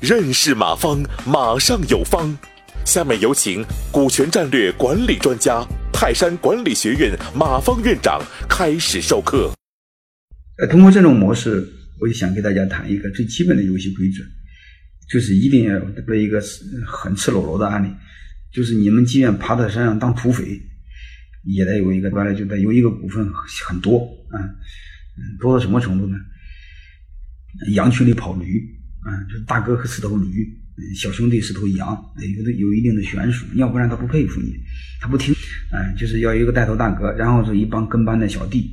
认识马方，马上有方。下面有请股权战略管理专家、泰山管理学院马方院长开始授课。通过这种模式，我就想给大家谈一个最基本的游戏规则，就是一定要对一个很赤裸裸的案例，就是你们即便爬到山上当土匪，也得有一个，原来就得有一个股份很多啊，多到什么程度呢？羊群里跑驴啊，就是大哥是头驴，小兄弟是头羊，有一定的悬殊，要不然他不佩服你，他不听啊，就是要有一个带头大哥，然后是一帮跟班的小弟。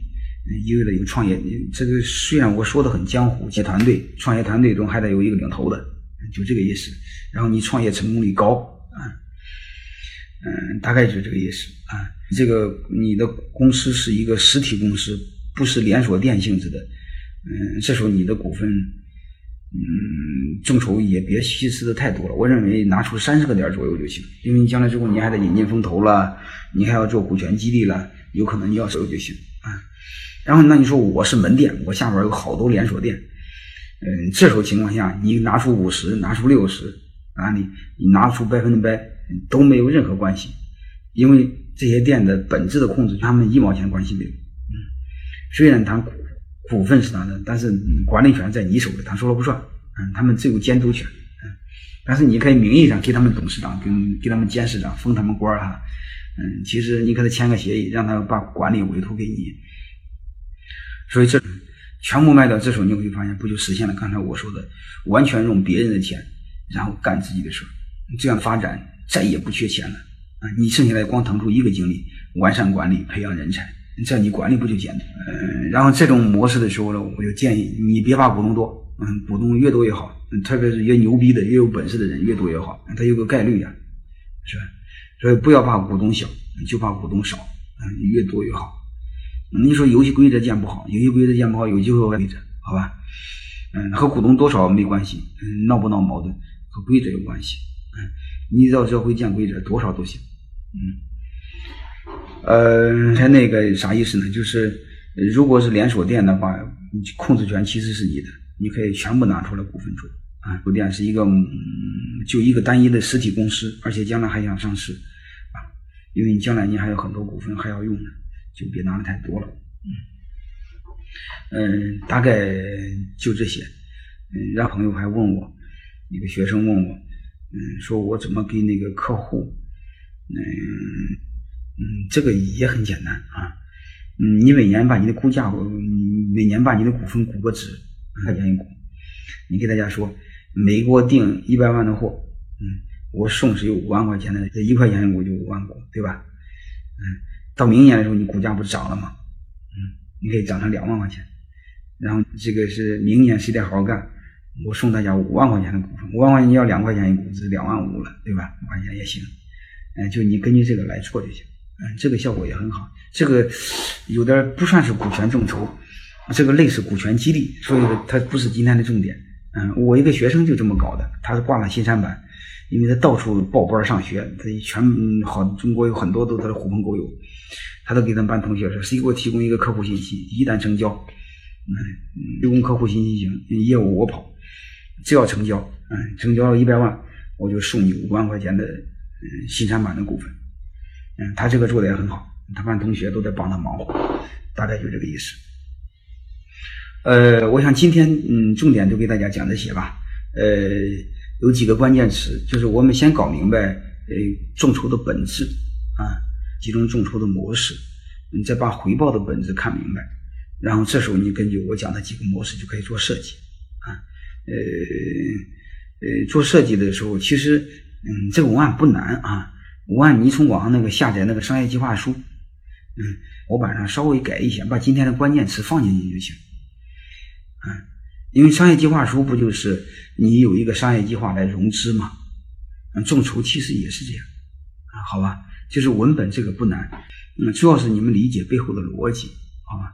一个有创业，这个虽然我说的很江湖，企业团队创业团队中还得有一个领头的，就这个意思。然后你创业成功率高啊，大概就这个意思啊。这个你的公司是一个实体公司，不是连锁店性质的，这时候你的股份，众筹也别稀释的太多了。我认为拿出30个点左右就行，因为你将来之后你还得引进风投了，你还要做股权激励了，有可能你要手就行啊。然后那你说我是门店，我下边有好多连锁店，这时候情况下你拿出50，拿出60啊，你拿出100%都没有任何关系，因为这些店的本质的控制他们1毛钱关系没有。虽然他股份是他的，但是管理权在你手里，他说了不算，他们只有监督权，但是你可以名义上给他们董事长，给他们监事长，封他们官哈，其实你可以签个协议，让他把管理委托给你。所以这全部卖掉，这时候你会发现，不就实现了刚才我说的，完全用别人的钱，然后干自己的事，这样发展再也不缺钱了啊！你剩下来光腾出一个经理，完善管理，培养人才，这样你管理不就简单？然后这种模式的时候呢，我就建议你别怕股东多，股东越多越好，特别是越牛逼的、越有本事的人越多越好，他有个概率啊，是吧？所以不要怕股东小，就怕股东少，越多越好。你说游戏规则建不好，游戏规则建不好，有机会我规则，好吧？和股东多少没关系，闹不闹矛盾和规则有关系。你只要会建规则，多少都行。才那个啥意思呢？就是如果是连锁店的话，控制权其实是你的，你可以全部拿出来股份做啊。连锁店是一个就一个单一的实体公司，而且将来还想上市啊，因为你将来你还有很多股份还要用呢。就别拿的太多了，大概就这些。让朋友还问我，一个学生问我，说我怎么给那个客户，这个也很简单啊，你每年把你的估价，每年把你的股份估个值，1块钱一股，你给大家说，每给我订100万的货，我送是有5万块钱的，这1块钱一股就5万股，对吧？到明年的时候你股价不是涨了吗？你可以涨成2万块钱，然后这个是明年谁得好好干，我送大家5万块钱的股份，5万块钱要2块钱一股，这是2万5了，对吧？5块钱也行，就你根据这个来做就行，这个效果也很好。这个有点不算是股权众筹，这个类似股权激励，所以它不是今天的重点。我一个学生就这么搞的，他是挂了新三板，因为他到处报班上学，他全好中国有很多都他的狐朋狗友，他都给他们班同学说，谁给我提供一个客户信息，一旦成交，提供客户信息行，业务我跑，只要成交，成交了100万，我就送你5万块钱的新三板的股份。他这个做的也很好，他班同学都在帮他忙活，大概就这个意思。我想今天重点就给大家讲这些吧。有几个关键词，就是我们先搞明白众筹的本质啊，集中众筹的模式，你再把回报的本质看明白，然后这时候你根据我讲的几个模式就可以做设计啊。做设计的时候，其实这个文案不难啊，文案你从网上那个下载那个商业计划书，模板上稍微改一下，把今天的关键词放进去就行。因为商业计划书不就是你有一个商业计划来融资吗？众筹其实也是这样啊，好吧？就是文本这个不难，主要是你们理解背后的逻辑，好吧？